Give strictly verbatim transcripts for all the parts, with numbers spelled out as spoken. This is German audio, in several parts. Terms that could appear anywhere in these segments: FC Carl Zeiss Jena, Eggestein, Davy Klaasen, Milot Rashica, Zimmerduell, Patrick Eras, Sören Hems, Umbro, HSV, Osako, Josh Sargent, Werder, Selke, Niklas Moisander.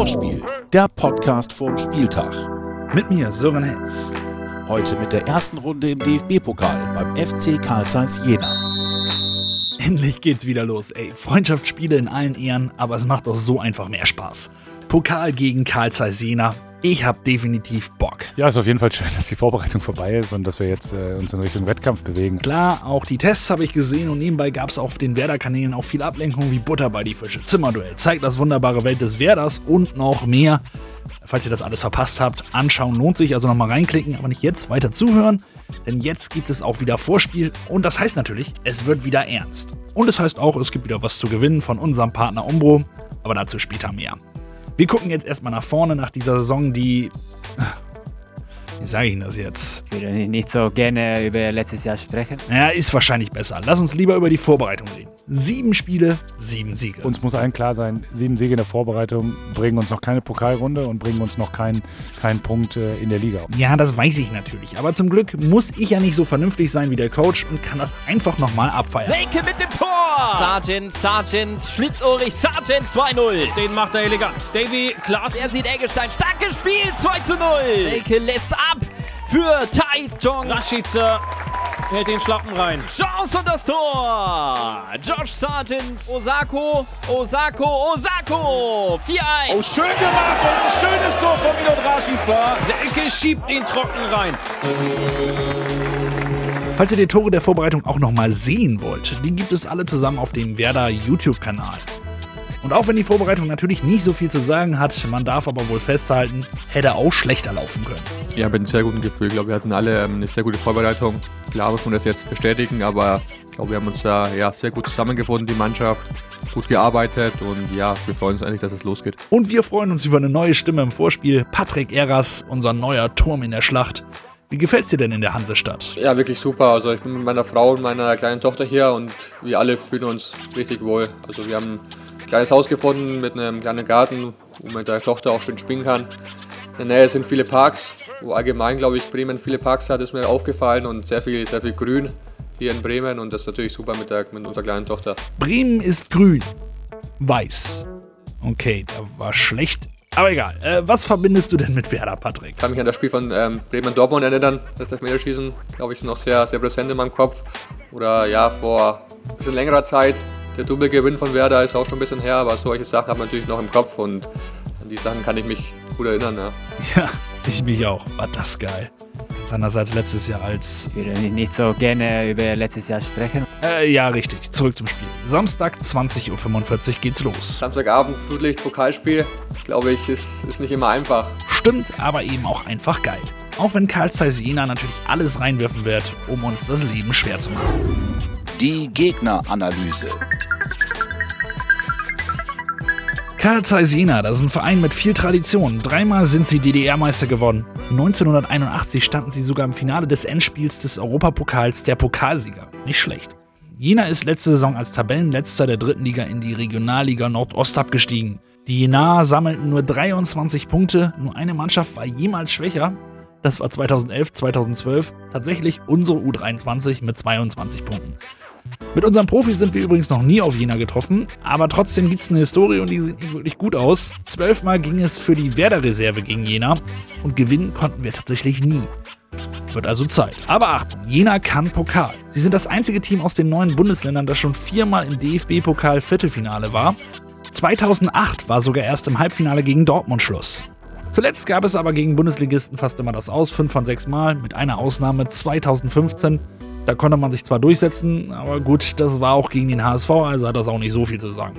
Vorspiel, der Podcast vorm Spieltag. Mit mir, Sören Hems. Heute mit der ersten Runde im D F B-Pokal beim F C Carl Zeiss Jena. Endlich geht's wieder los, ey. Freundschaftsspiele in allen Ehren, aber es macht doch so einfach mehr Spaß. Pokal gegen Carl Zeiss Jena. Ich hab definitiv Bock. Ja, ist auf jeden Fall schön, dass die Vorbereitung vorbei ist und dass wir jetzt äh, uns in Richtung Wettkampf bewegen. Klar, auch die Tests habe ich gesehen und nebenbei gab's auf den Werder-Kanälen auch viel Ablenkung wie Butter bei die Fische. Zimmerduell zeigt das wunderbare Welt des Werders und noch mehr. Falls ihr das alles verpasst habt, anschauen lohnt sich, also nochmal reinklicken, aber nicht jetzt, weiter zuhören, denn jetzt gibt es auch wieder Vorspiel und das heißt natürlich, es wird wieder ernst. Und es heißt auch, es gibt wieder was zu gewinnen von unserem Partner Umbro, aber dazu später mehr. Wir gucken jetzt erstmal nach vorne nach dieser Saison, die... Wie sage ich Ihnen das jetzt? Ich würde nicht so gerne über letztes Jahr sprechen. Ja, ist wahrscheinlich besser. Lass uns lieber über die Vorbereitung reden. Sieben Spiele, sieben Siege. Uns muss allen klar sein, sieben Siege in der Vorbereitung bringen uns noch keine Pokalrunde und bringen uns noch keinen kein Punkt in der Liga. Ja, das weiß ich natürlich. Aber zum Glück muss ich ja nicht so vernünftig sein wie der Coach und kann das einfach nochmal abfeiern. Senke mit dem Tor! Sargent, Sargent, schlitzohrig, Sargent zwei null. Den macht er elegant. Davy Klaasen. Er sieht Eggestein. Starkes Spiel, zwei zu null. Senke lässt ab. Für Taifjong. Rashica hält den Schlappen rein. Chance und das Tor. Josh Sargent. Osako, Osako, Osako. vier eins. Oh, schön gemacht. Und ein schönes Tor von Milot Rashica. Selke schiebt den trocken rein. Falls ihr die Tore der Vorbereitung auch nochmal sehen wollt, die gibt es alle zusammen auf dem Werder YouTube-Kanal. Und auch wenn die Vorbereitung natürlich nicht so viel zu sagen hat, man darf aber wohl festhalten, hätte auch schlechter laufen können. Ja, mit einem sehr guten Gefühl. Ich glaube, wir hatten alle eine sehr gute Vorbereitung. Klar muss man das jetzt bestätigen, aber ich glaube, wir haben uns da ja, sehr gut zusammengefunden, die Mannschaft. Gut gearbeitet und ja, wir freuen uns eigentlich, dass es losgeht. Und wir freuen uns über eine neue Stimme im Vorspiel. Patrick Eras, unser neuer Turm in der Schlacht. Wie gefällt's dir denn in der Hansestadt? Ja, wirklich super. Also ich bin mit meiner Frau und meiner kleinen Tochter hier und wir alle fühlen uns richtig wohl. Also wir haben ein kleines Haus gefunden mit einem kleinen Garten, wo man der Tochter auch schön spielen kann. In der Nähe sind viele Parks, wo allgemein, glaube ich, Bremen viele Parks hat, ist mir aufgefallen und sehr viel, sehr viel Grün hier in Bremen und das ist natürlich super mit, der, mit unserer kleinen Tochter. Bremen ist grün, weiß. Okay, da war schlecht, aber egal. Äh, was verbindest du denn mit Werder, Patrick? Ich kann mich an das Spiel von ähm, Bremen-Dortmund erinnern, das Elfmeterschießen, glaube ich, ist noch sehr, sehr präsent in meinem Kopf. Oder ja, vor ein bisschen längerer Zeit. Der Doppelgewinn von Werder ist auch schon ein bisschen her, aber solche Sachen hat man natürlich noch im Kopf und an die Sachen kann ich mich gut erinnern. Ja, ja ich mich auch. War das geil. Ganz anders als letztes Jahr als... Ich würde nicht so gerne über letztes Jahr sprechen. Äh, ja, richtig. Zurück zum Spiel. Samstag, zwanzig Uhr fünfundvierzig geht's los. Samstagabend, Flutlicht, Pokalspiel. Glaube ich, ist, ist nicht immer einfach. Stimmt, aber eben auch einfach geil. Auch wenn Carl Zeiss Jena natürlich alles reinwerfen wird, um uns das Leben schwer zu machen. Die Gegneranalyse. Carl Zeiss Jena, das ist ein Verein mit viel Tradition. Dreimal sind sie D D R-Meister geworden. neunzehnhunderteinundachtzig standen sie sogar im Finale des Endspiels des Europapokals der Pokalsieger. Nicht schlecht. Jena ist letzte Saison als Tabellenletzter der dritten Liga in die Regionalliga Nordost abgestiegen. Die Jenaer sammelten nur dreiundzwanzig Punkte, nur eine Mannschaft war jemals schwächer. Das war zweitausendelf, zweitausendzwölf, tatsächlich unsere U dreiundzwanzig mit zweiundzwanzig Punkten. Mit unseren Profis sind wir übrigens noch nie auf Jena getroffen, aber trotzdem gibt es eine Historie und die sieht nicht wirklich gut aus. Zwölfmal ging es für die Werder-Reserve gegen Jena und gewinnen konnten wir tatsächlich nie. Wird also Zeit. Aber Achtung, Jena kann Pokal. Sie sind das einzige Team aus den neuen Bundesländern, das schon viermal im D F B-Pokal Viertelfinale war. zweitausendacht war sogar erst im Halbfinale gegen Dortmund Schluss. Zuletzt gab es aber gegen Bundesligisten fast immer das Aus, fünf von sechs Mal, mit einer Ausnahme zweitausendfünfzehn. Da konnte man sich zwar durchsetzen, aber gut, das war auch gegen den H S V, also hat das auch nicht so viel zu sagen.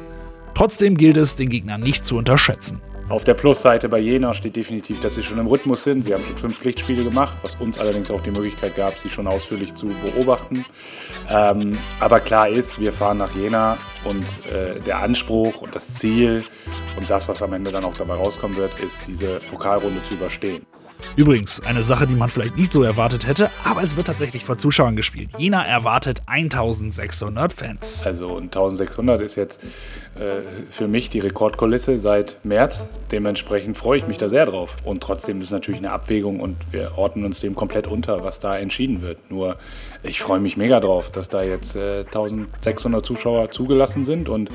Trotzdem gilt es, den Gegner nicht zu unterschätzen. Auf der Plusseite bei Jena steht definitiv, dass sie schon im Rhythmus sind. Sie haben schon fünf Pflichtspiele gemacht, was uns allerdings auch die Möglichkeit gab, sie schon ausführlich zu beobachten. Ähm, aber klar ist, wir fahren nach Jena und äh, der Anspruch und das Ziel und das, was am Ende dann auch dabei rauskommen wird, ist, diese Pokalrunde zu überstehen. Übrigens, eine Sache, die man vielleicht nicht so erwartet hätte, aber es wird tatsächlich vor Zuschauern gespielt. Jena erwartet eintausendsechshundert Fans. Also eintausendsechshundert ist jetzt äh, für mich die Rekordkulisse seit März. Dementsprechend freue ich mich da sehr drauf. Und trotzdem ist natürlich eine Abwägung und wir ordnen uns dem komplett unter, was da entschieden wird. Nur ich freue mich mega drauf, dass da jetzt äh, eintausendsechshundert Zuschauer zugelassen sind. Und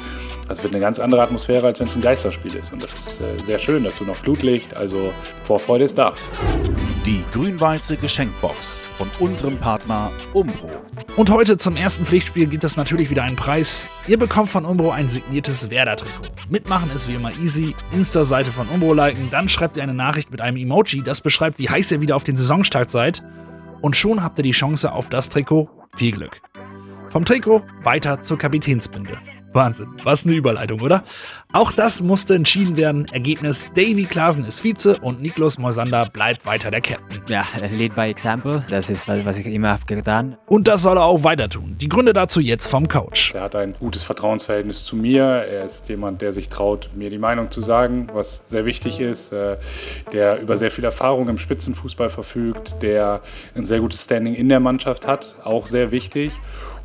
das wird eine ganz andere Atmosphäre, als wenn es ein Geisterspiel ist. Und das ist äh, sehr schön. Dazu noch Flutlicht. Also Vorfreude ist da. Die grün-weiße Geschenkbox von unserem Partner Umbro. Und heute zum ersten Pflichtspiel gibt es natürlich wieder einen Preis. Ihr bekommt von Umbro ein signiertes Werder-Trikot. Mitmachen ist wie immer easy. Insta-Seite von Umbro liken, dann schreibt ihr eine Nachricht mit einem Emoji, das beschreibt, wie heiß ihr wieder auf den Saisonstart seid. Und schon habt ihr die Chance auf das Trikot. Viel Glück. Vom Trikot weiter zur Kapitänsbinde. Wahnsinn, was eine Überleitung, oder? Auch das musste entschieden werden. Ergebnis: Davy Klaasen ist Vize und Niklas Moisander bleibt weiter der Captain. Ja, lead by example. Das ist, was, was ich immer habe getan. Und das soll er auch weiter tun. Die Gründe dazu jetzt vom Coach. Er hat ein gutes Vertrauensverhältnis zu mir. Er ist jemand, der sich traut, mir die Meinung zu sagen, was sehr wichtig ist. Der über sehr viel Erfahrung im Spitzenfußball verfügt, der ein sehr gutes Standing in der Mannschaft hat, auch sehr wichtig.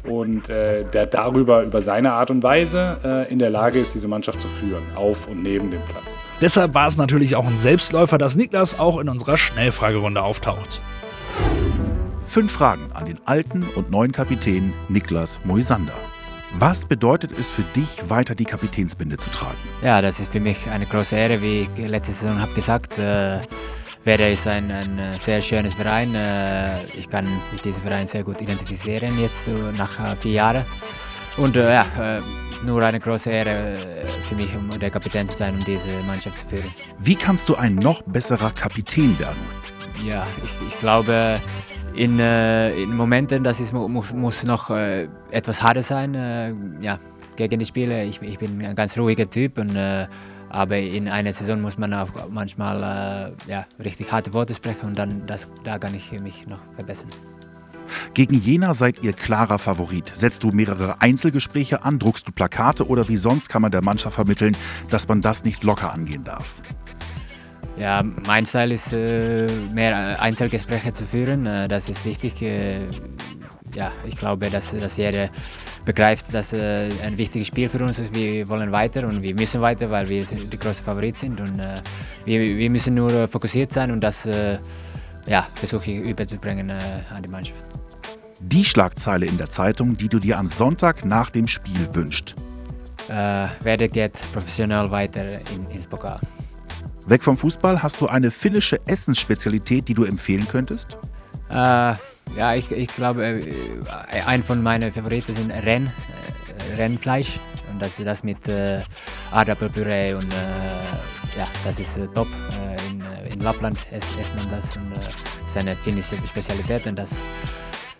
Und äh, der darüber, über seine Art und Weise äh, in der Lage ist, diese Mannschaft zu führen, auf und neben dem Platz. Deshalb war es natürlich auch ein Selbstläufer, dass Niklas auch in unserer Schnellfragerunde auftaucht. Fünf Fragen an den alten und neuen Kapitän Niklas Moisander. Was bedeutet es für dich, weiter die Kapitänsbinde zu tragen? Ja, das ist für mich eine große Ehre, wie ich letzte Saison habe gesagt. Äh Werder ist ein, ein sehr schönes Verein. Ich kann mich diesem Verein sehr gut identifizieren, jetzt nach vier Jahren. Und ja, nur eine große Ehre für mich, um der Kapitän zu sein, um diese Mannschaft zu führen. Wie kannst du ein noch besserer Kapitän werden? Ja, ich, ich glaube, in, in Momenten das ist, muss, muss noch etwas harder sein. Ja, gegen die Spieler. Ich, ich bin ein ganz ruhiger Typ. Und, aber in einer Saison muss man auch manchmal äh, ja, richtig harte Worte sprechen und dann das, da kann ich mich noch verbessern. Gegen Jena seid ihr klarer Favorit. Setzt du mehrere Einzelgespräche an, druckst du Plakate oder wie sonst kann man der Mannschaft vermitteln, dass man das nicht locker angehen darf? Ja, mein Ziel ist, äh, mehr Einzelgespräche zu führen. Das ist wichtig. Ja, ich glaube, dass, dass jeder begreift, dass äh, ein wichtiges Spiel für uns ist. Wir wollen weiter und wir müssen weiter, weil wir die große Favorit sind. Und, äh, wir, wir müssen nur äh, fokussiert sein und das äh, ja, versuche ich überzubringen äh, an die Mannschaft. Die Schlagzeile in der Zeitung, die du dir am Sonntag nach dem Spiel wünschst. Äh, Werder geht professionell weiter in, ins Pokal. Weg vom Fußball, hast du eine finnische Essensspezialität, die du empfehlen könntest? Äh, Ja, ich, ich glaube, ein von meinen Favoriten sind Renn, Rennfleisch. Und das, das mit äh, Erdäpfelpüree und äh, ja, das ist äh, top. In, in Lappland essen man das und äh, das ist eine finnische Spezialität und das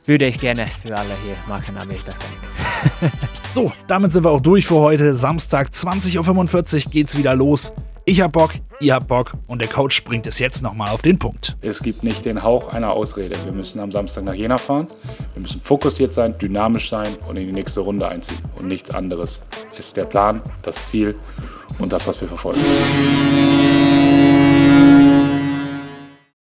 würde ich gerne für alle hier machen, aber ich das kann nicht. So, damit sind wir auch durch für heute. Samstag zwanzig Uhr fünfundvierzig geht's wieder los. Ich hab Bock, ihr habt Bock und der Coach bringt es jetzt nochmal auf den Punkt. Es gibt nicht den Hauch einer Ausrede. Wir müssen am Samstag nach Jena fahren. Wir müssen fokussiert sein, dynamisch sein und in die nächste Runde einziehen. Und nichts anderes ist der Plan, das Ziel und das, was wir verfolgen.